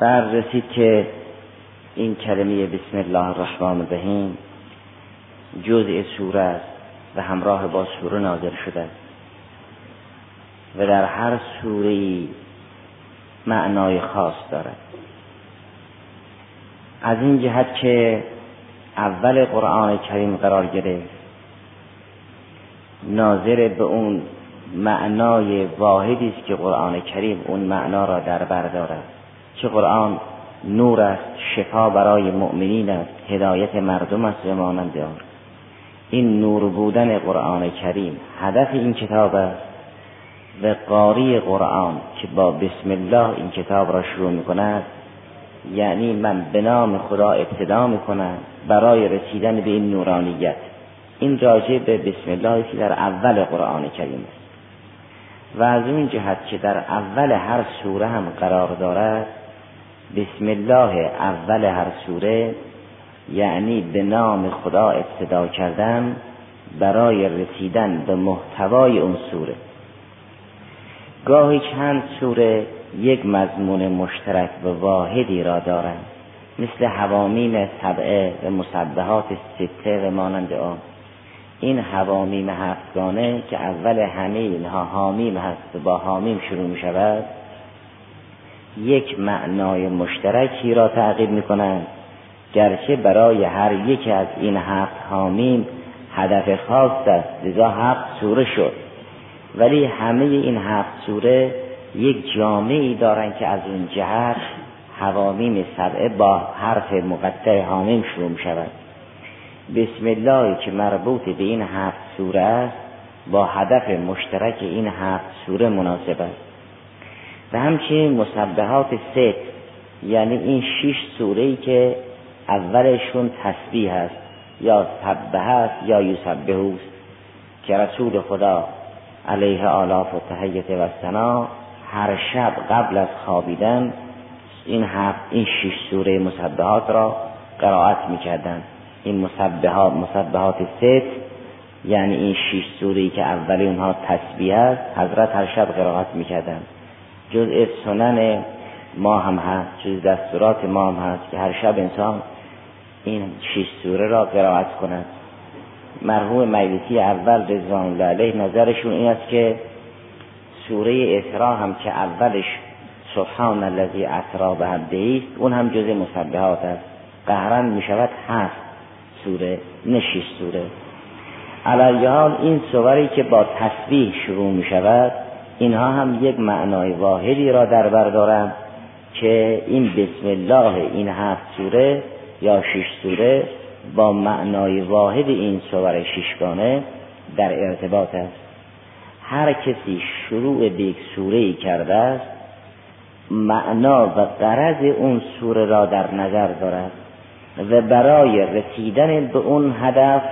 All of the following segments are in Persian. بررسید که این کلمه بسم الله الرحمن الرحیم جزء سوره است و همراه با سوره نازل شده است و در هر سوره‌ای معنای خاص دارد، از این جهت که اول قرآن کریم قرار گرفت، ناظر به اون معنای واحدی است که قرآن کریم اون معنا را در بر دارد، چه قرآن نور است، شفا برای مؤمنین است، هدایت مردم است و مانند آن. این نور بودن قرآن کریم هدف این کتاب است و قاری قرآن که با بسم الله این کتاب را شروع می کند، یعنی من به نام خدا ابتدا می کنم برای رسیدن به این نورانیت. این راجع به بسم الله که در اول قرآن کریم است و از این جهت که در اول هر سوره هم قرار دارد، بسم الله اول هر سوره یعنی به نام خدا ابتدا کردن برای رسیدن به محتوای اون سوره. گاهی چند سوره یک مضمون مشترک و واحدی را دارند، مثل حوامیم سبعه و مسبحات سته و مانند آن. این حوامیم هفتگانه که اول همه اینها حامیم هست، با حامیم شروع می شود، یک معنای مشترکی را تعقیب می کنند، گرچه برای هر یک از این هفت حامیم هدف خاص است، لذا هفت سوره شد، ولی همه این هفت سوره یک جامعی دارند که از این جهت حوامیم سبعه با حرف مقطع حامیم شروع می شود. بسم الله که مربوط به این هفت سوره است با هدف مشترک این هفت سوره مناسب است و همچنین مسبحات ست، یعنی این 6 سوره‌ای که اولشون تسبیح است یا سبحه است یا یسبحه است که رسول خدا علیه آلاف و تحیت و ثنا هر شب قبل از خوابیدن این 6 سوره مسبحات را قرائت می‌کردند. این مسبحات ست یعنی این 6 سوره‌ای که اول اونها تسبیح است، حضرت هر شب قرائت می‌کردند. جزء سنن ما هم هست، جزء دستورات ما هم هست که هر شب انسان این 6 سوره را قرائت کند. مرحوم مجلسی اول رضوان الله علیه نظرشون این است که سوره اسراء هم که اولش سبحان الذی اسری بعبده است، اون هم جزء مسبحات است، قهرن می شود 7 سوره، نه 6 سوره. علی حال این سوره‌ای که با تسبیح شروع می شود، اینها هم یک معنای واحدی را در بر دارند که این بسم الله این 7 سوره یا 6 سوره با معنای واحد این سوره ششگانه در ارتباط است. هر کسی شروع به یک سوره‌ای کرده است، معنا و غرض اون سوره را در نظر دارد و برای رسیدن به اون هدف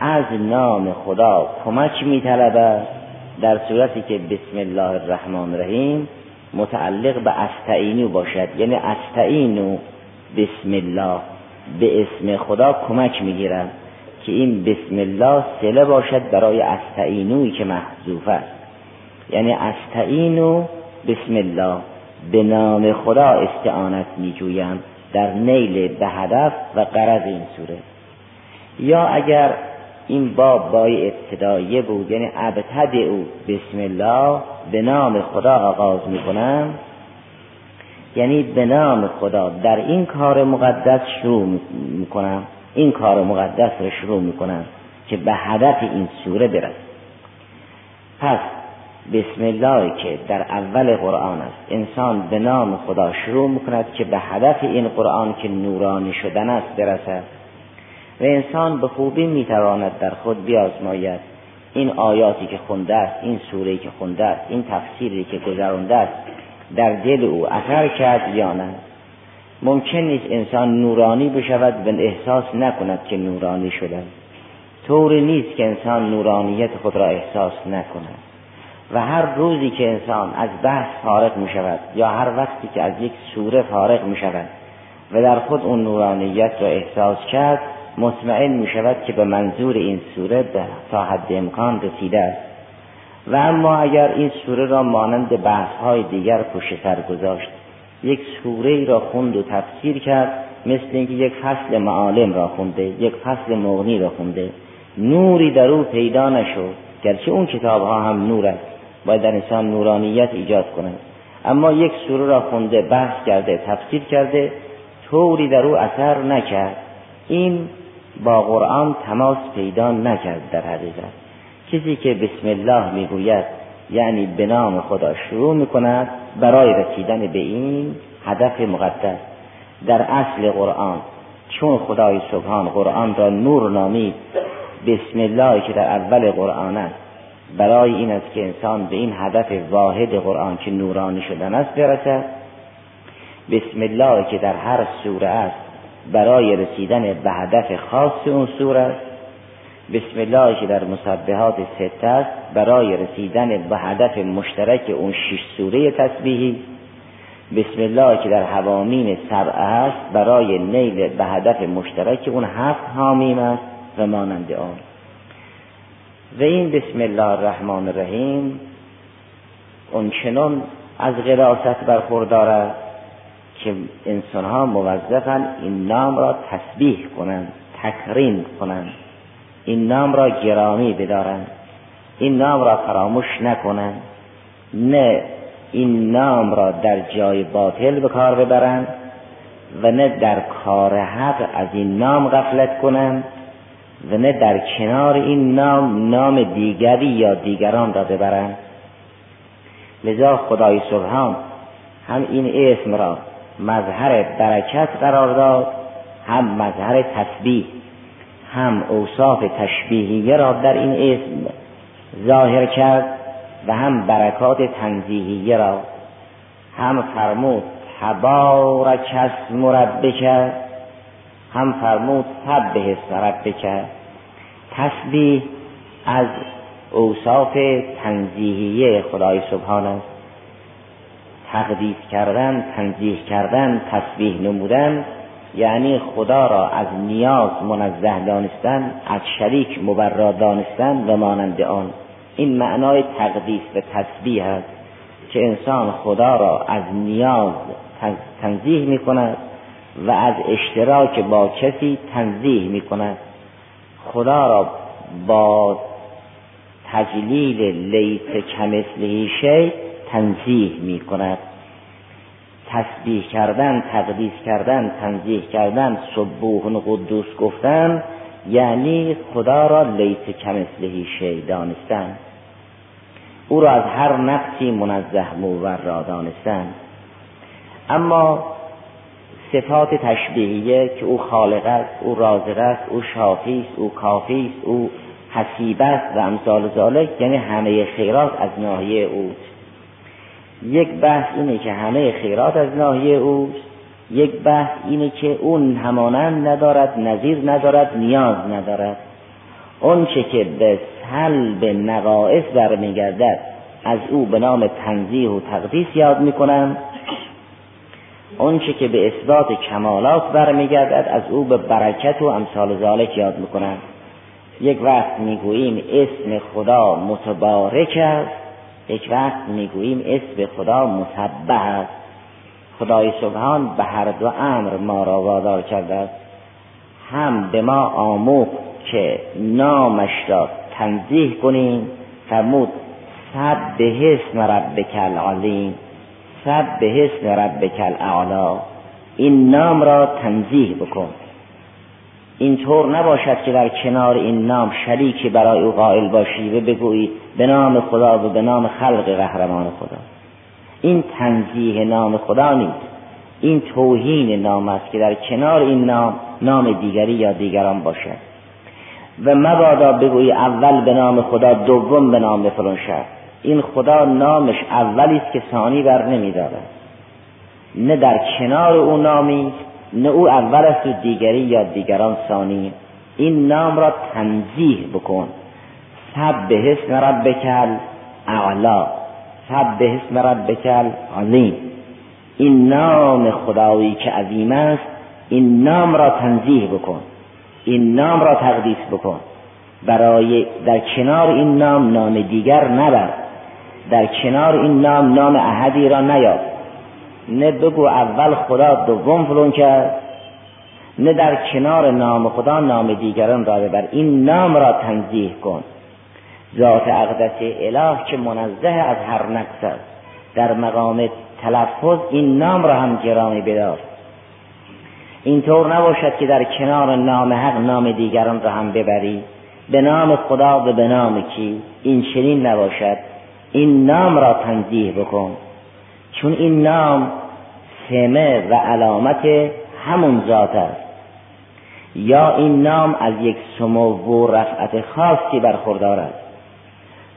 از نام خدا کمک می‌طلبد، در صورتی که بسم الله الرحمن الرحیم متعلق به استعینو باشد، یعنی استعینو بسم الله، به اسم خدا کمک می‌گیرم که این بسم الله صله باشد برای استعینویی که محذوف است، یعنی استعینو بسم الله، به نام خدا استعانت می‌جویم در نیل به هدف و غرض این سوره. یا اگر این باب بای ابتدایه بود، یعنی ابتدئوا بسم الله، به نام خدا آغاز می کنم، یعنی به نام خدا در این کار مقدس شروع می کنم، این کار مقدس را شروع می کنم که به هدف این سوره برسم. پس بسم الله که در اول قرآن است، انسان به نام خدا شروع میکند که به هدف این قرآن که نورانی شدن است برسد و انسان به خوبی میتواند در خود بیازماید این آیاتی که خونده است، این سوره‌ای که خونده است، این تفسیری که گذرانده است در دل او اثر کرد یا نه. ممکن نیست انسان نورانی بشود و احساس نکند که نورانی شده. طوری نیست که انسان نورانیت خود را احساس نکند. و هر روزی که انسان از بحث فارغ می شود یا هر وقتی که از یک سوره فارغ می شود و در خود اون نورانیت را احساس کرد، مطمئن می شود که به منظور این سوره تا حد امکان رسیده است. و اما اگر این سوره را مانند بحث‌های دیگر پشت سر گذاشت، یک سوره را خوند و تفسیر کرد، مثل اینکه یک فصل معالم را خونده، یک فصل مغنی را خونده، نوری در او پیدا نشود. گرچه اون کتاب‌ها هم نور است، باید در انسان نورانیت ایجاد کند، اما یک سوره را خونده، بحث کرده، تفسیر کرده، طوری در او اثر نکرد، این با قرآن تماس پیدا نکرد. در حقیقت کسی که بسم الله میگوید، یعنی به نام خدا شروع میکند، برای رسیدن به این هدف مقدس در اصل قرآن، چون خدای سبحان قرآن را نور نامید، بسم الله که در اول قرآن است برای این است که انسان به این هدف واحد قرآن که نورانی شدن است برسد. بسم الله که در هر سوره است برای رسیدن به هدف خاص اون سوره است. بسم الله که در مسبحات سته است برای رسیدن به هدف مشترک اون 6 سوره تسبیحی. بسم الله که در حوامیم سبعه است برای نیل به هدف مشترک اون 7 حامیم است و مانند آن. و این بسم الله الرحمن الرحیم اونچنان از غلاست برخوردار است که انسان ها موظفند این نام را تسبیح کنند، تکریم کنند، این نام را گرامی بدارند، این نام را فراموش نکنند، نه این نام را در جای باطل به کار ببرند و نه در کار حق از این نام غفلت کنند و نه در کنار این نام دیگری یا دیگران را ببرند. لذا خدای سبحان هم این اسم را مظهر برکت قرار داد، هم مظهر تسبیح، هم اوصاف تشبیهیه را در این اسم ظاهر کرد و هم برکات تنزیهیه را. هم فرمود تبارک اسم ربک، هم فرمود سبح اسم ربک. تسبیح از اوصاف تنزیهیه خدای سبحان است. تقدیس کردن، تنزیه کردن، تسبیح نمودن، یعنی خدا را از نیاز منزه دانستن، از شریک مبرا دانستن و مانند آن. این معنای تقدیس و تسبیح است که انسان خدا را از نیاز تنزیه می کند و از اشتراک با کسی تنزیه می کند. خدا را با تجلیل لیس کمثله شیء تنزیه می کند. تسبیح کردن، تقدیس کردن، تنزیه کردن، سبوح قدوس گفتن، یعنی خدا را لیس کمثله شیء دانستن، او را از هر نقصی منزه مبرا دانستن. اما صفات تشبیهیه که او خالق است، او رازق است، او شافی است، او کافی است، او حسیب است و امثال ذالک، یعنی همه خیرات از ناحیه اوست. یک بحث اینه که همه خیرات از ناحیه اوست، یک بحث اینه که اون همانند ندارد، نظیر ندارد، نیاز ندارد. اون چه که به سلب نقائص برمیگردد از او به نام تنزیه و تقدیس یاد میکنم، اون چه که به اثبات کمالات برمیگردد از او به برکت و امثال ذالک یاد میکنم. یک وقت میگوییم اسم خدا متبارک است، یک وقت میگوییم اسم خدا مسبح است. خدای سبحان به هر دو امر ما را وادار کرده است. هم به ما آموخت که نامش را تنزیه کنیم، فرمود سبح اسم ربک العلی، سبح اسم ربک الاعلی، این نام را تنزیه بکن. اینطور نباشد که در کنار این نام شریکی برای او قائل باشی و بگویی به نام خدا و به نام خلق قهرمان خدا. این تنزیه نام خدا نیست، این توهین نام است که در کنار این نام دیگری یا دیگران باشد. و مبادا بگویی اول به نام خدا، دوم به نام فلان شخص. این خدا نامش اولیست که ثانی بر نمیدارد، نه در کنار او نامی، نه او اول است و دیگری یا دیگران ثانی. این نام را تنزیه بکن. سبح اسم ربک الاعلی، سبح اسم ربک العظیم. این نام خدایی که عظیم است، این نام را تنزیه بکن، این نام را تقدیس بکن. برای در کنار این نام نام دیگر نبر، در کنار این نام نام احدی را نیاب. نه بگو اول خدا دوم فلان کرد، نه در کنار نام خدا نام دیگران را ببر. این نام را تنزیه کن. ذات اقدس اله که منزه از هر نقص است، در مقام تلفظ این نام را هم گرامی بدار. اینطور نباشد که در کنار نام حق نام دیگران را هم ببری، به نام خدا و به نام کی، این چنین نباشد. این نام را تنزیه بکن، چون این نام سمه و علامت همون ذات است. یا این نام از یک سمو و رفعت خاصی برخوردار است.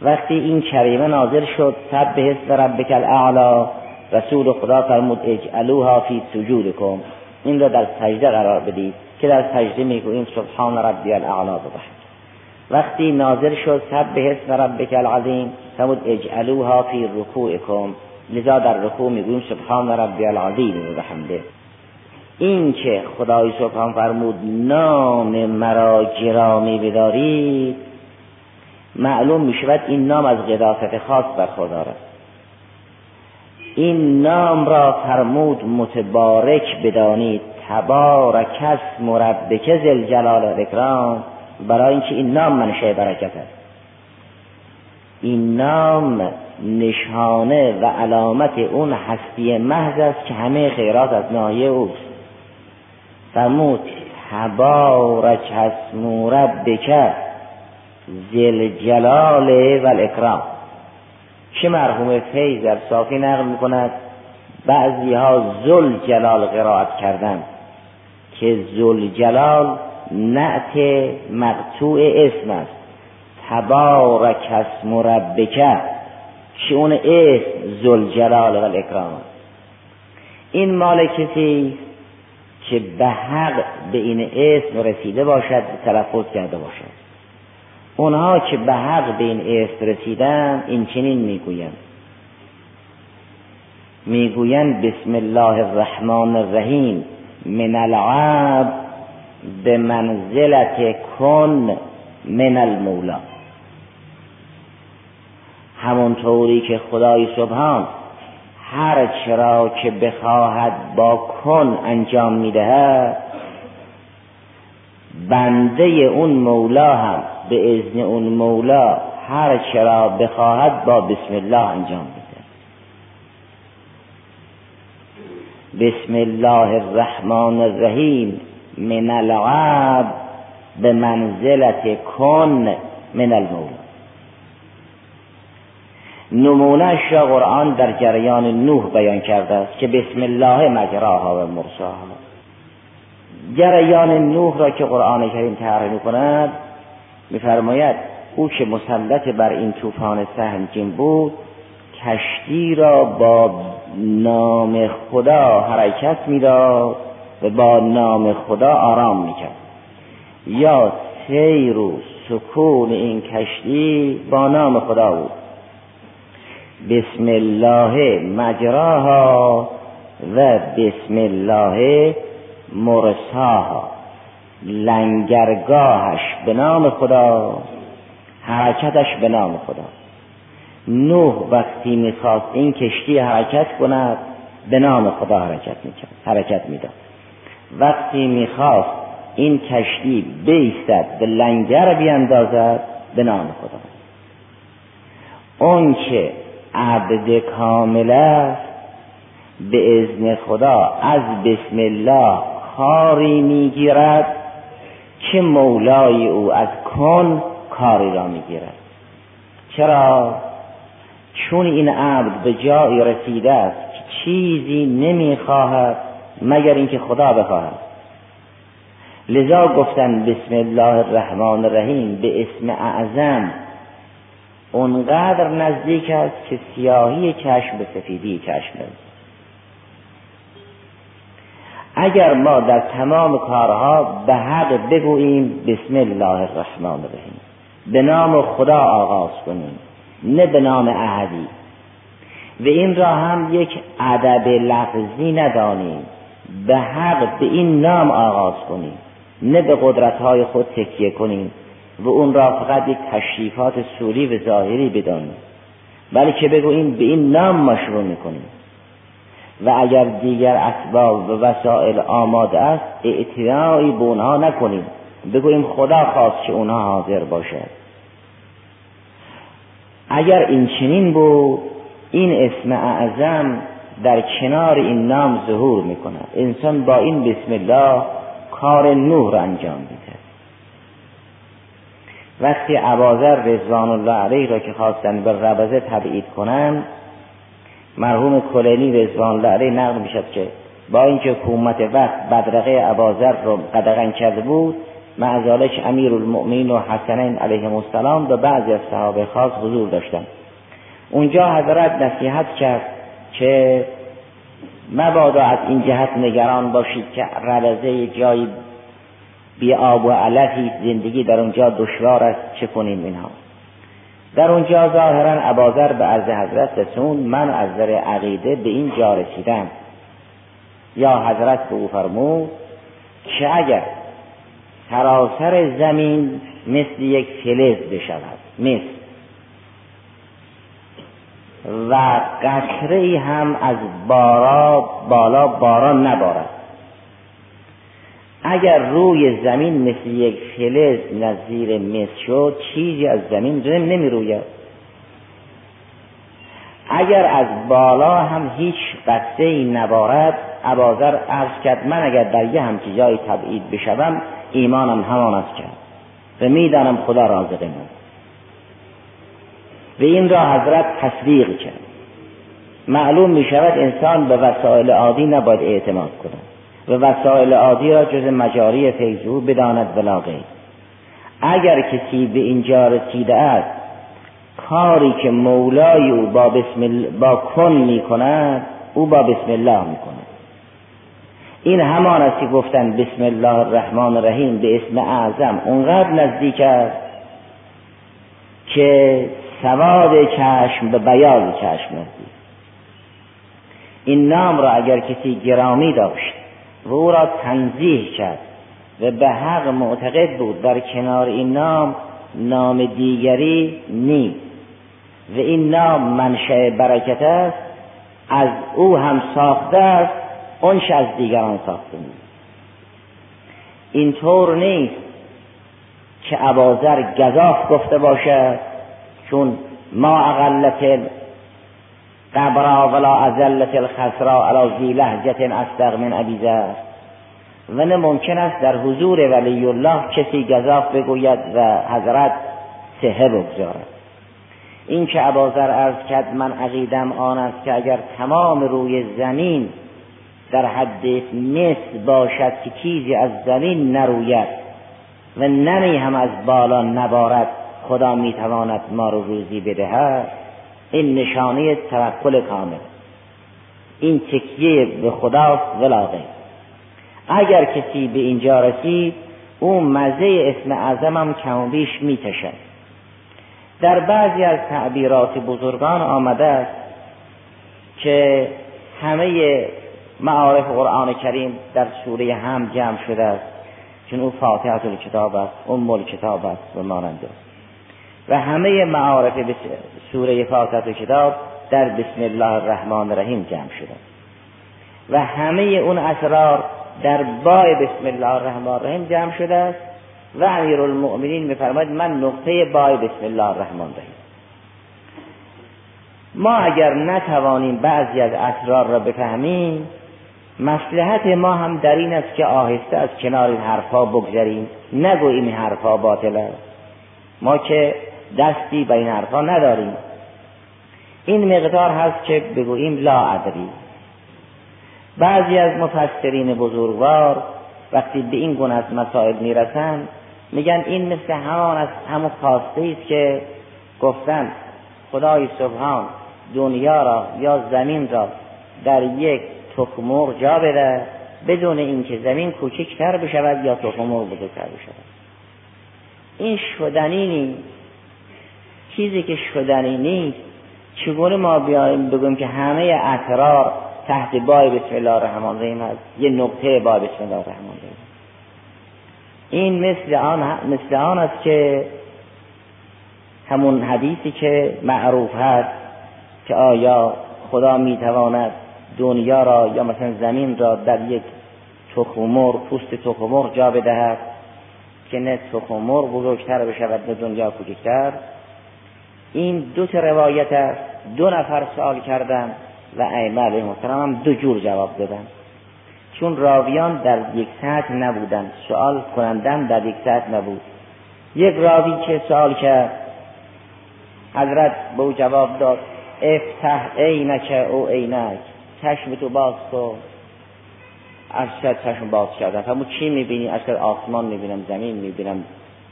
وقتی این کریمه نازل شد، سبح اسم ربک الاعلی، رسول خدا فرمود اجعلوها فی سجودکم، این را در سجده قرار بدید، که در سجده میگوییم سبحان ربی الاعلی ببخشید. وقتی نازل شد سبح اسم ربک العظیم، فرمود اجعلوها فی رکوعکم، لذا در رکوع میگوییم سبحان ربی العظیم و بحمده. این که خدای سبحان فرمود نام مرا گرامی بدارید، معلوم می شود این نام از قداست خاص برخوردار است. این نام را فرمود متبارک بدانید، تبارک اسم ربک ذوالجلال والاکرام، برای اینکه این نام منشأ برکت است. این نام نشانه و علامت اون هستی محض است که همه خیرات از ناحیه اوست. فرمود تبارک اسم ربک ذوالجلال والاکرام. چه مرحوم فیض در صافی نقل میکند بعضی ها ذوالجلال قرائت کردند که ذوالجلال نعت مقطوع اسم است. تبارک اسم ربک که اون اسم ذوالجلال والاکرام است. این مال کسی که به حق به این اسم رسیده باشد، تلفظ کرده باشد. اونها که به حق به این اسم رسیدن این چنین میگویند بسم الله الرحمن الرحیم، من العبد به منزلت کن من المولا. همونطوری که خدای سبحان هر چرا که بخواهد با کن انجام میدهد، بنده اون مولا هم به اذن اون مولا هر چرا بخواهد با بسم الله انجام بده. بسم الله الرحمن الرحیم من العبد به منزلت کن من المولا. نمونهش را قرآن در جریان نوح بیان کرده است که بسم الله مجراها و مرساها. جریان نوح را که قرآن کریم تعریف می‌کند، می‌فرماید او که مسلط بر این طوفان سهمگین بود، کشتی را با نام خدا حرکت می‌داد و با نام خدا آرام می‌کرد. یا سیر و سکون این کشتی با نام خدا بود. بسم الله مجراها و بسم الله مرساها، لنگرگاهش به نام خدا، حرکتش به نام خدا. نوح وقتی میخواست این کشتی حرکت کند، به نام خدا حرکت میداد. وقتی میخواست این کشتی بیستد به لنگر بیندازد، به نام خدا. اون که عبد کامل است، به اذن خدا از بسم الله کاری میگیرد که مولای او از کن کاری را میگیرد. چرا؟ چون این عبد به جایی رسیده است که چیزی نمیخواهد مگر اینکه خدا بخواهد. لذا گفتن بسم الله الرحمن الرحیم به اسم اعظم اونقدر نزدیک است که سیاهی چشم به سفیدی چشم است. اگر ما در تمام کارها به حق بگوییم بسم الله الرحمن الرحیم، به نام خدا آغاز کنیم نه به نام احدی، و این را هم یک ادب لفظی ندانیم، به حق به این نام آغاز کنیم نه به قدرت‌های خود تکیه کنیم و اون را فقط یک تشریفات صوری و ظاهری بدانیم، بلکه بگوییم به این نام ما شروع می‌کنیم. و اگر دیگر اسباب و وسایل آماده است اعتنایی به اونها نکنیم، بگوییم خدا خواست که اونها حاضر باشد. اگر این چنین بود این اسم اعظم در کنار این نام ظهور میکند. انسان با این بسم الله کار نوح را انجام میده. وقتی اباذر رضوان الله علیه را که خواستن به ربزه تبعید کنن، مرحوم کلینی رضوان الله علیه نقل میشد که با اینکه حکومت وقت بدرقه اباذر را قدغن کرده بود، معزالش امیرالمؤمنین و حسنین علیهم السلام و بعضی از صحابه خاص حضور داشتند. اونجا حضرت نصیحت کرد که مبادا از این جهت نگران باشید که ربزه جایی بی آب و علفی، زندگی در اونجا دشوار است، چه کنیم اینها. در اونجا ظاهرا اباذر به عرض حضرت رسون من از نظر عقیده به این جا رسیدم. یا حضرت به او فرمود که اگر سراسر زمین مثل یک فلز بشود، مثل و قطره‌ای هم از بالا باران نبارد، اگر روی زمین مثل یک فلز نظیر مس شد چیزی از زمین نمی روید، اگر از بالا هم هیچ قطره‌ای نبارد. اباذر عرض کرد من اگر در یه همچین جایی تبعید بشوم ایمانم همان است کرد و میدانم خدا رازق من. و این را حضرت تصدیق کرد. معلوم می شود انسان به وسایل عادی نباید اعتماد کند و وسایل عادی را جز مجاری فیض او بداند بلا غیر. اگر کسی به اینجا رسیده است کاری که مولای او با کن می کند او با بسم الله می کند. این همان است که گفتن بسم الله الرحمن الرحیم به اسم اعظم اونقدر نزدیک است که سواد چشم به بیاض چشم نزدیک. این نام را اگر کسی گرامی داشت و او را تنزیه کرد و به حق معتقد بود در کنار این نام نام دیگری نیست و این نام منشأ برکت است، از او هم ساخته است آنچه از دیگران ساخته نیست. اینطور نیست که اباذر گزاف گفته باشد، چون ما اقلت قبرا ولا ازلت الخسرا علا زی لهجت اصدق من ابیذر. و نه ممکن است در حضور ولی الله کسی گزاف بگوید و حضرت صحه بگذارد. این که اباذر عرض کرد من عقیدم آن است که اگر تمام روی زمین در حد مثل باشد که چیزی از زمین نروید و نمی هم از بالا نبارد، خدا میتواند ما رو روزی بدهد. این نشانه توکل کامل، این تکیه به خداست ولا غیر. اگر کسی به اینجا رسید او مزه اسم اعظم هم کم و بیش میکشد. در بعضی از تعبیرات بزرگان آمده است که همه معارف قرآن کریم در سوره هم جمع شده است، چون او فاتحه الکتاب است، ام الکتاب است و ماننده، و همه معارف سوره فاتحه کتاب در بسم الله الرحمن الرحیم جمع شده و همه اون اسرار در باب بسم الله الرحمن الرحیم جمع شده است. و امیرالمؤمنین می‌فرماید من نقطه باب بسم الله الرحمن الرحیم. ما اگر نتوانیم بعضی از اسرار را بفهمیم، مصلحت ما هم در این است که آهسته از کنار این حرفا بگذریم، نگوییم این حرفا باطل است، ما که دستی به این حرفا نداریم. این مقدار هست که بگوییم لا ادری. بعضی از مفسرین بزرگوار وقتی به این گونه از مسائل میرسن میگن این مثل همان از همون خواسته است که گفتن خدای سبحان دنیا را یا زمین را در یک تخمر جا بده بدون اینکه زمین کوچکتر بشود یا تخمر بزرگتر بشود. این شدنی نیست. چیزی که شدنی نیست چگونه ما بیایم بگویم که همه اقرار تحت بای بسم الله الرحمن الرحیم هست، یه نقطه بای بسم الله الرحمن الرحیم. این مثل آن است که همون حدیثی که معروف هست که آیا خدا میتواند دنیا را یا مثلا زمین را در یک پوست تخمر جا بدهد که نه تخمر بزرگتر بشود نه دنیا کوچکتر؟ این دو تا روایت است. دو نفر سوال کردند و ائمه علیهم السلام هم دو جور جواب دادند، چون راویان در یک سطح نبودند، سوال کنندم در یک سطح نبود. یک راوی که سوال کرد حضرت به او جواب داد افتح عینک او عینک، چشم تو باز کن. ارشد چشم باز کردن، فرمود چی میبینی؟ ارشد آسمان میبینم، زمین میبینم،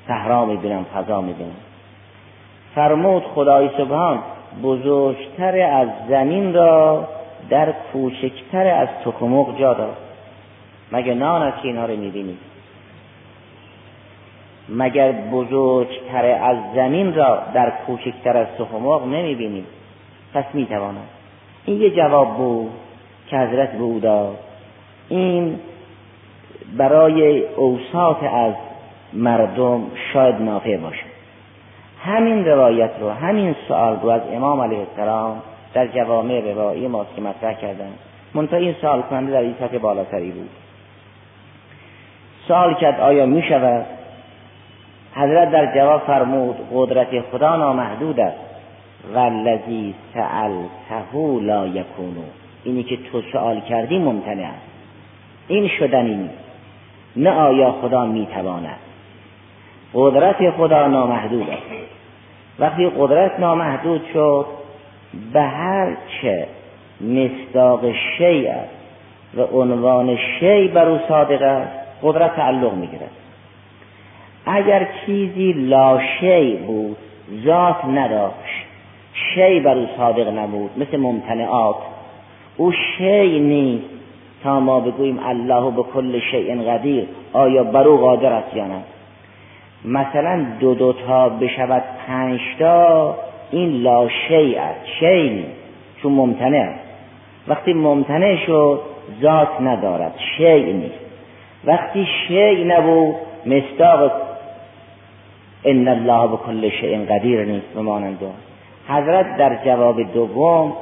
صحرا میبینم، فضا میبینم. فرمود خدای سبحان بزرگتر از زمین را در کوچکتر از تخمق جا داد. مگر نه آن است که اینا رو میبینی؟ مگر بزرگتر از زمین را در کوچکتر از تخمق نمیبینی؟ پس میتواند. این یه جواب بود که حضرت به او داد. این برای اوساط از مردم شاید نافع باشه. همین روایت رو، همین سوال رو از امام علیه السلام در جوامع روایی ما که مطرح کردن، منتها این سوال کننده در این سطح بالاتری بود. سوال کرد آیا می شود؟ حضرت در جواب فرمود قدرت خدا نامحدود است. والذی سألته لا یکون، اینی که تو سوال کردی ممتنع است، این شدنی نیست. نه آیا خدا می تواند، قدرت خدا نامحدود است. وقتی قدرت نامحدود شد، به هر چه مصداق شیء است و عنوان شیء بر او صادق است قدرت تعلق میگیرد. اگر چیزی لا شیء بود، ذات نداشت، شیء بر او صادق نبود، مثل ممتنعات، او شیء نیست تا ما بگوییم الله به کل شیء قدیر، آیا بر او قادر است یا نه. مثلا دو تا بشود 5 تا، این لا شیء است، شیء نیست چون ممتنع است. وقتی ممتنع شد ذات ندارد، شیء نیست. وقتی شیء نبود مصداق ان الله بكل شیء قدیر نیست بمانند. حضرت در جواب دوم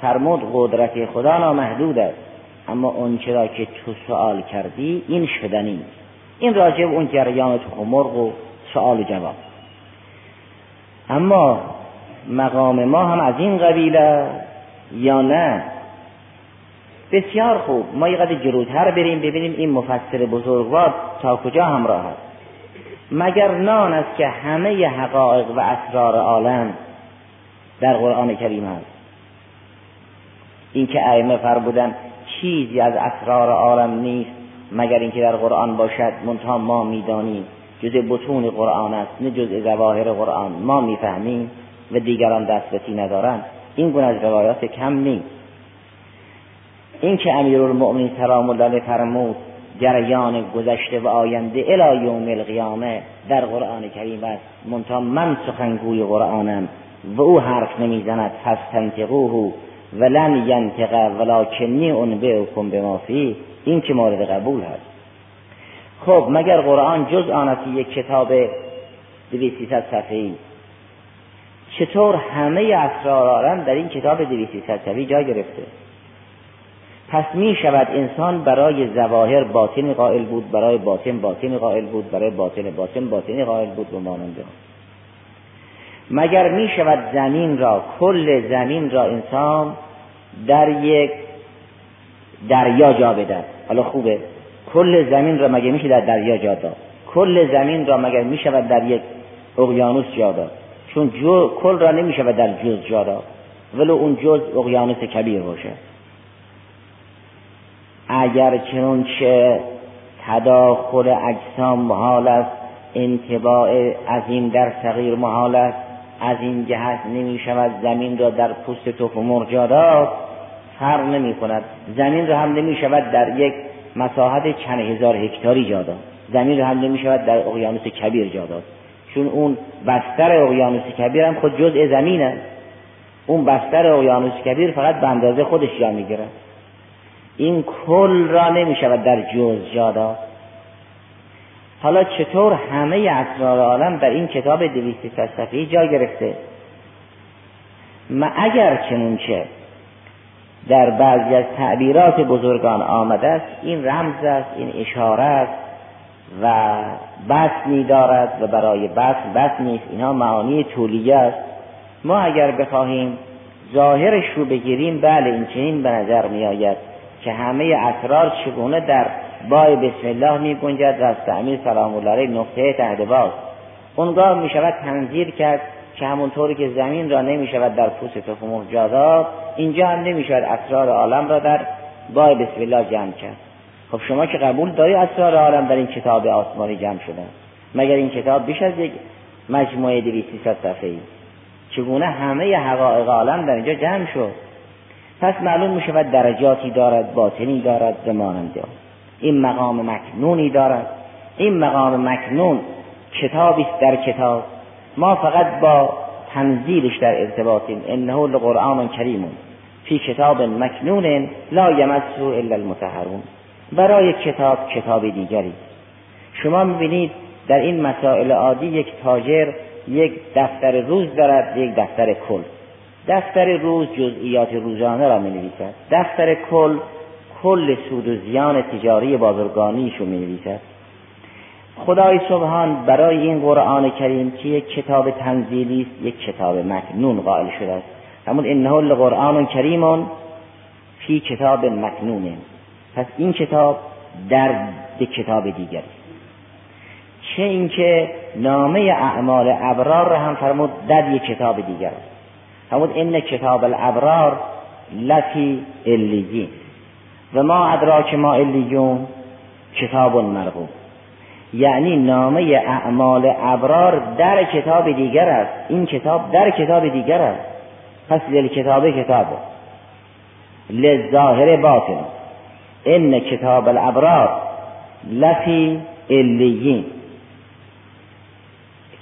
فرمود قدرت خدا نامحدود است، اما اون چرا که تو سوال کردی این شدنی است. این راجع به اون جریان تخمرغ و سوال و جواب. اما مقام ما هم از این قبیله یا نه؟ بسیار خوب، ما یه قدر جلوتر بریم ببینیم این مفسر بزرگوار تا کجا همراه است. مگر نان است که همه حقایق و اسرار عالم در قرآن کریم است. این که ائمه فرمودند چیزی از اسرار عالم نیست مگر اینکه در قرآن باشد، منتها ما میدانیم جزء بطون قرآن است نه جزء ظواهر قرآن، ما میفهمیم و دیگران دسترسی ندارند، این گونه از روایات کم نیست. این که امیرالمؤمنین سلام الله علیه فرمود جریان گذشته و آینده الی یوم القیامه در قرآن کریم است، منتها من سخنگوی قرآنم و او حرف نمیزند، فاستنطقوه ولن ینطق ولکنی انبئکم بما فیه، این که مورد قبول هست. خب مگر قرآن جز آن است یک کتاب 200-300 صفحه‌ای؟ چطور همه اسرار عالم در این کتاب 200-300 صفحه‌ای جا گرفته؟ پس می شود انسان برای ظواهر باطن قائل بود، برای باطن قائل بود، برای باطن قائل بود و ماننده. مگر می شود زمین را، کل زمین را انسان در یک دریا جا بده؟ حالا خوبه، کل زمین را مگر میشه در دریا جا داد؟ کل زمین را مگر میشود در یک اقیانوس جا داد؟ چون کل را نمیشود در جز جا داد، ولو اون جز اقیانوس کبیر باشه. اگر چنون چه تداخل اجسام محال است، انطباع عظیم در صغیر محال است، از این جهت نمی شود زمین را در پوست تخم مرغ جا داد، فرق نمی کند. زمین را هم نمی شود در یک مساحت چند هزار هکتاری جا داد، زمین را هم نمی شود در اقیانوس کبیر جا داد، چون اون بستر اقیانوس کبیر هم خود جزء زمین است. اون بستر اقیانوس کبیر فقط به اندازه خودش جا می گیرد. این کل را نمی شود در جزء جا داد. حالا چطور همه اسرار عالم در این کتاب 200 صفحه‌ای جا گرفته؟ اگر چنانچه در بعضی از تعبیرات بزرگان آمده است، این رمز است، این اشاره است و بطنی دارد و برای بطن بطنی است، اینها معانی طولیه است. ما اگر بخواهیم ظاهرش رو بگیریم، بله این چنین به نظر می آید که همه اسرار چگونه در بای بسم الله می گنجد و از تعمیر سلام الله علیه نقطه تهدباز. اونگاه می شود تنظیر کرد که همونطوری که زمین را نمی شود در پوست تخم مرغ جا داد، اینجا هم نمی شود اسرار عالم را در بای بسم الله جمع کرد. خب شما که قبول داری اسرار عالم در این کتاب آسمانی جمع شده، مگر این کتاب بیش از یک مجموعه 200 صفحه‌ای؟ چگونه همه حقایق عالم در اینجا جمع شد؟ پس معلوم می شود درجاتی دارد، باطنی دارد، زمانم دارد. این مقام مکنونی دارد. این مقام مکنون کتابی است در کتاب. ما فقط با تنزیلش در ارتباطیم. انه القرآن کریم فی کتاب مکنون لا یمسه الا المطهرون. برای کتاب دیگری. شما می‌بینید در این مسائل عادی یک تاجر یک دفتر روز دارد، یک دفتر کل. دفتر روز جزئیات روزانه را می‌نویسد. دفتر کل کل سود و زیان تجاری بازرگانیشو می‌نویسد. خدای سبحان برای این قرآن کریم که یک کتاب تنزیلی است، یک کتاب مکنون قائل شده است. همون انه القرآن کریم فی کتاب مکنون. پس این کتاب در کتاب دیگری است. چه اینکه نامه اعمال ابرار را هم فرمود در یک کتاب دیگر است. همون ان کتاب الابرار لفی علیین و ما ادراک ما علیون کتاب مرقوم. یعنی نامه اعمال ابرار در کتاب دیگر است. این کتاب در کتاب دیگر است. پس دل کتابه لظاهر باطن. ان کتاب الابرار لفی علیین.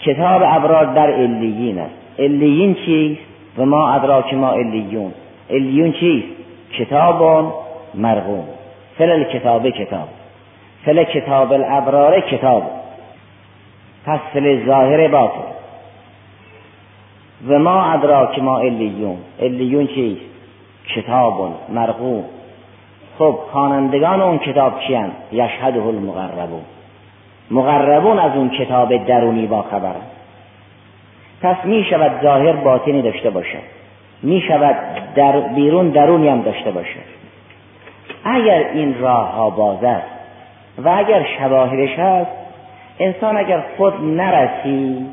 کتاب ابرار در علیین است. علیین چیست؟ و ما ادراک ما علیون. علیون چیست؟ کتاب مرقوم. فل کتابه کتاب، فل کتاب الابرار کتاب. پس فل ظاهر باطن. و ما ادراک ما علیون. علیون چیست؟ کتاب مرقوم. خب خوانندگان اون کتاب کیان؟ یشهده المقربون. مقربون از اون کتاب درونی با خبرند. پس می شود ظاهر باطنی داشته باشه، می شود در بیرون درونی هم داشته باشه. اگر این راه ها باز است و اگر شواهدش هست، انسان اگر خود نرسی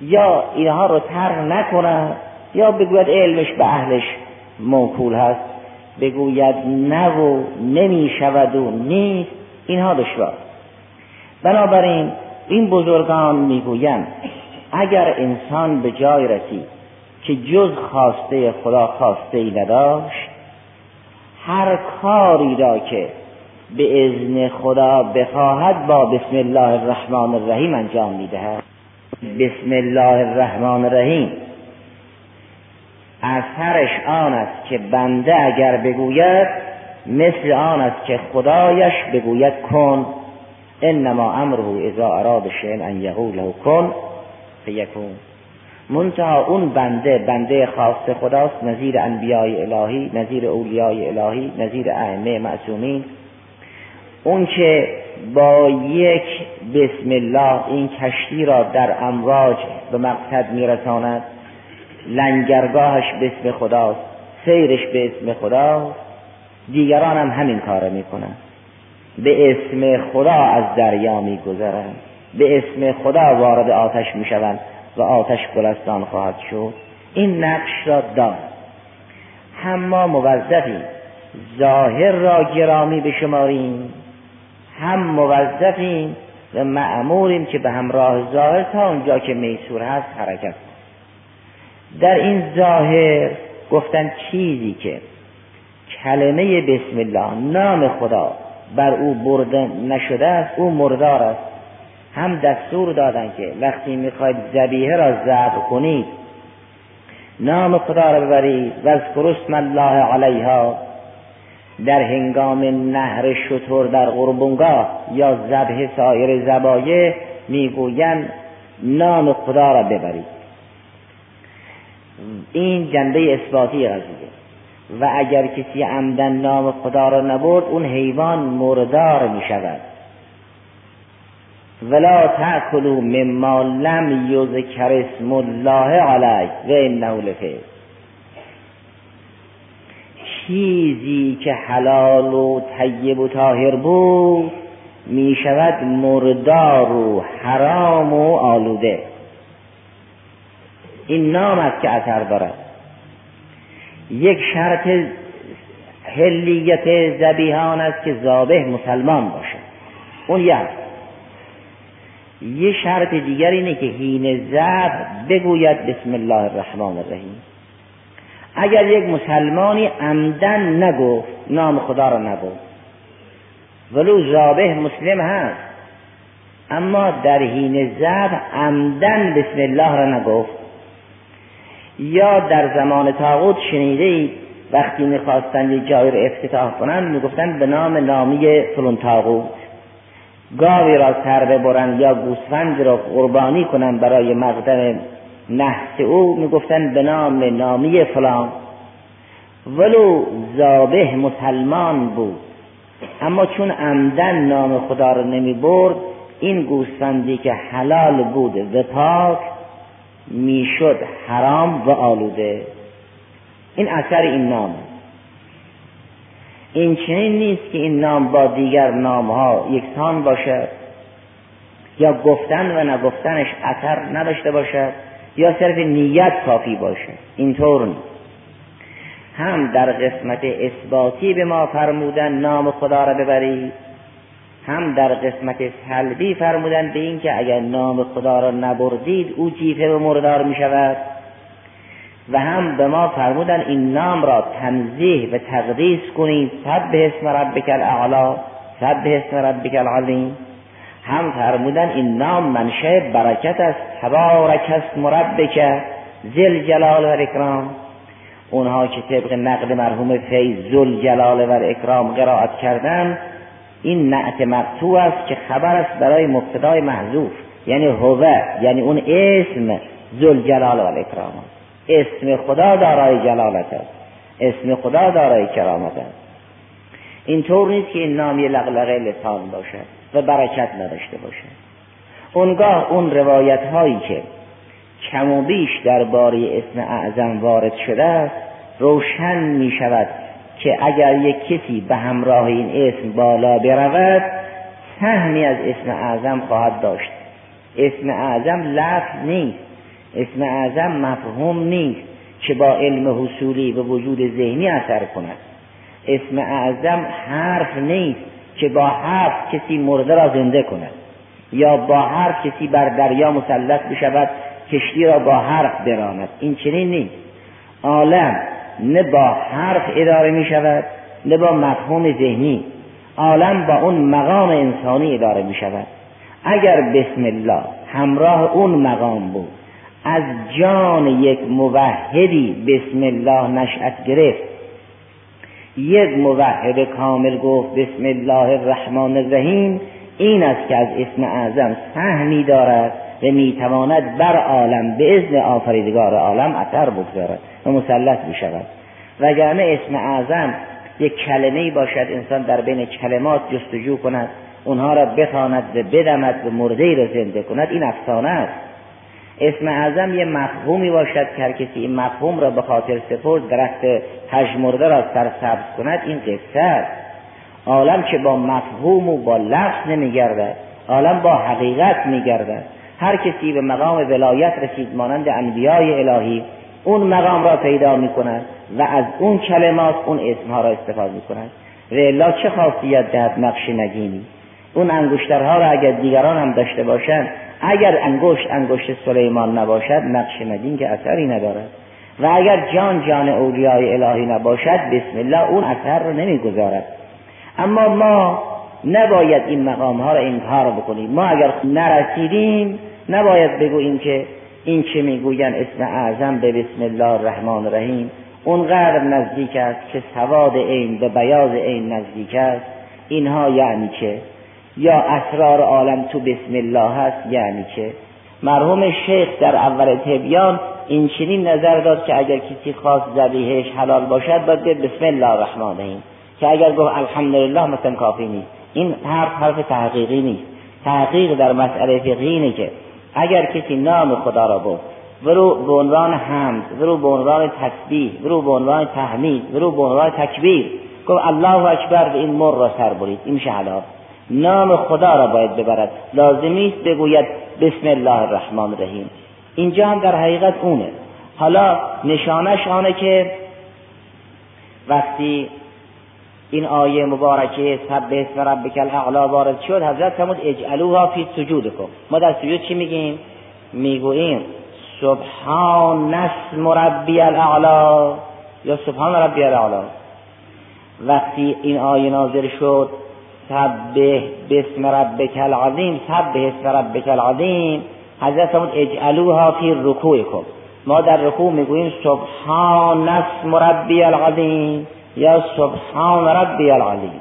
یا اینها رو طرح نکنه یا بگوید علمش به اهلش موکول هست، بگوید نه و نمی شود و نیست، اینها دشوار. بنابراین این بزرگان میگویند اگر انسان به جای رسید که جز خواسته خدا خواسته ای نداشت، هر کاری را که به اذن خدا بخواهد با بسم الله الرحمن الرحیم انجام میدهد. بسم الله الرحمن الرحیم اثرش آن است که بنده اگر بگوید مثل آن است که خدایش بگوید کن. انما امره اذا اراد شیئا ان یقول له کن فیکون. منتها اون بنده خاص خداست، نظیر انبیای الهی، نظیر اولیای الهی، نظیر ائمه معصومین. اون که با یک بسم الله این کشتی را در امواج به مقصد میرساند، لنگرگاهش بسم خداست، سیرش به اسم خداست، دیگران هم همین کار میکنند. به اسم خدا از دریا میگذرند، به اسم خدا وارد آتش میشوند و آتش گلستان خواهد شد. این نقش را دارد. هم موظفی ظاهر را گرامی بشماریم، هم موظفیم و مأموریم که به همراه ظاهر تا اونجا که میسور هست حرکت. در این ظاهر گفتن چیزی که کلمه بسم الله، نام خدا، بر او بردن نشده است، او مردار است. هم دستور دادن که وقتی میخواید ذبیحه را ذبح کنید نام خدا را ببرید، واذکروا اسم الله علیها، در هنگام نحر شتر در قربانگاه یا ذبح سایر ذبایح میگویند نام خدا را ببرید. این جنبه اثباتی قضیه. و اگر کسی عمدن نام خدا را نبرد اون حیوان مردار می شود. ولا تأکلوا مما لم یذکر اسم الله علیه و انه لفسق. چیزی که حلال و طیب و طاهر بود می شود مردار و حرام و آلوده. این نام است که اثر دارد. یک شرط حلیت ذبیحان است که ذابح مسلمان باشه، اون یه شرط دیگر اینه که حین ذبح بگوید بسم الله الرحمن الرحیم. اگر یک مسلمانی عمدن نگفت، نام خدا را نگفت، ولو ذابح مسلم هست اما در حین ذبح عمدن بسم الله را نگفت، یا در زمان طاغوت شنیده اید وقتی میخواستن یک جایی را افتتاح کنن میگفتن به نام نامی فلان طاغوت، گاوی را سر ببرن یا گوسفند را قربانی کنن برای مقدم نحس او میگفتن به نام نامی فلان. ولو ذابح مسلمان بود اما چون عمدن نام خدا را نمی برد این گوسفندی که حلال بود و پاک میشد حرام و آلوده. این اثر این نام. این چنین نیست که این نام با دیگر نام ها یکسان باشد یا گفتن و نگفتنش اثر نداشته باشد یا صرف نیت کافی باشد. اینطور نیست. هم در قسمت اثباتی به ما فرمودن نام خدا را ببرید، هم در قسمت سلبی فرمودن به این که اگر نام خدا را نبردید او جیفه و مردار می شود، و هم به ما فرمودن این نام را تنزیه و تقدیس کنید، سبح اسم ربک الاعلی، سبح اسم ربک العظیم. هم فرمودن این نام منشأ برکت است، تبارک اسم ربک ذوالجلال والاکرام. اونها که طبق نقد مرحوم فیض ذوالجلال والاکرام قرائت کردند این نعت مقطوع است که خبر است برای مبتدای محذوف، یعنی هوه، یعنی اون اسم ذوالجلال والاکرام، اسم خدا دارای جلالت است، اسم خدا دارای کرامت است. اینطور نیست که این نام یه لغلغه لسان باشد و برکت نداشته باشد. اونگاه اون روایت هایی که کم و بیش درباره اسم اعظم وارد شده است روشن می شود که اگر یک کسی به همراه این اسم بالا برود سهمی از اسم اعظم خواهد داشت. اسم اعظم لفظ نیست، اسم اعظم مفهوم نیست که با علم حصولی و وجود ذهنی اثر کند. اسم اعظم حرف نیست که با حرف کسی مرده را زنده کند یا با حرف کسی بر دریا مسلط بشود، کشتی را با حرف براند. این چنین نیست. عالم نه با حرف اداره می شود نه با مفهوم ذهنی، عالم با اون مقام انسانی اداره می شود. اگر بسم الله همراه اون مقام بود، از جان یک موحدی بسم الله نشأت گرفت، یک موحد کامل گفت بسم الله الرحمن الرحیم، این است که از اسم اعظم سهمی دارد و میتواند بر عالم به اذن آفریدگار عالم اثر بگذارد و مسلط بشود. وگرنه اسم اعظم یک کلمه‌ای باشد انسان در بین کلمات جستجو کند، اونها را بخواند و بدمد و مرده‌ای را زنده کند، این افسانه است. اسم اعظم یک مفهومی باشد که هر کسی این مفهوم را به خاطر سپرد درخت پژمرده را سرسبز کند، این قصه است. عالم که با مفهوم و با لفظ نمیگردد، عالم با حقیقت میگردد. هر کسی به مقام ولایت رسید مانند انبیای الهی، اون مقام را پیدا می کند و از اون کلمات اون اسمها را استفاده می کند. و الا چه خاصیت دهد نقش نگینی؟ اون انگشترها را اگر دیگران هم داشته باشند، اگر انگشت سلیمان نباشد نقش نگین که اثری ندارد. و اگر جان جان اولیای الهی نباشد بسم الله اون اثر رو نمیگذارد. اما ما نباید این مقام ها رو انکار بکنیم. ما اگر نرسیدیم نباید بگوییم که این چه میگوین اسم اعظم به بسم الله الرحمن الرحیم اونقدر نزدیک است که سواد عین به بیاض عین نزدیک است. اینها یعنی که یا اسرار عالم تو بسم الله هست، یعنی که مرحوم شیخ در اول تبیان این چنین نظر داد که اگر کسی خواست ذبیحهش حلال باشد باید بسم الله الرحمن الرحیم، که اگر گفت الحمدلله مثلا کافی نیست. این حرف تحقیقی نیست. تحقیق در مسئله فقهی اینه که اگر کسی نام خدا را برد ورو به عنوان حمد، ورو به عنوان تسبیح، ورو به عنوان تحمید، ورو به عنوان تکبیر گفت الله اکبر به این مر را سر برید، این میشه حلال. نام خدا را باید ببرد، لازم نیست بگوید بسم الله الرحمن الرحیم. اینجا هم در حقیقت اونه. حالا نشانش آنه که وقتی این آیه مبارکه سبح اسم ربک الاعلی وارد شد، حضرت فرمود اجعلوها فی سجودکم. ما در سجود چی میگیم؟ میگوییم سبحان اسم ربی الاعلی یا سبحان ربی الاعلی. وقتی این آیه نازل شد سبح بسم ربک العظیم، سبح اسم ربک العظیم، حضرت فرمود اجعلوها فی رکوعکم. ما در رکوع میگوییم سبحان اسم ربی العظیم یا سبحان ربی العظیم.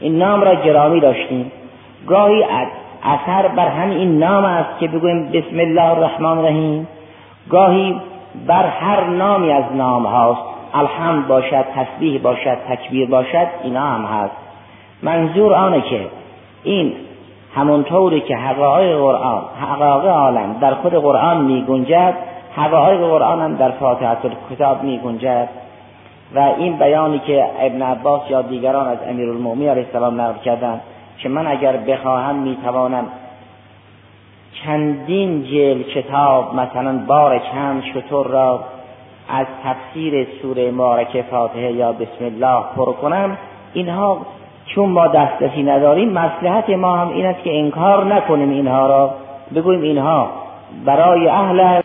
این نام را گرامی داشتیم. گاهی اثر بر همین این نام است که بگویم بسم الله الرحمن الرحیم، گاهی بر هر نامی از نام هاست، الحمد باشد، تسبیح باشد، تکبیر باشد، اینا هم هست. منظور آنه که این همونطوری که حقایق قرآن، حقایق عالم در خود قرآن می گنجد، حقایق قرآن هم در فاتحه کتاب می گنجد. و این بیانی که ابن عباس یا دیگران از امیرالمومنین علیه السلام نقل کردند که من اگر بخواهم میتوانم چندین جلد کتاب مثلا بار چند شطور را از تفسیر سوره مبارکه فاتحه یا بسم الله پر کنم. اینها چون ما دسترسی نداریم، مصلحت ما هم این است که انکار نکنیم، اینها را بگوییم اینها برای اهل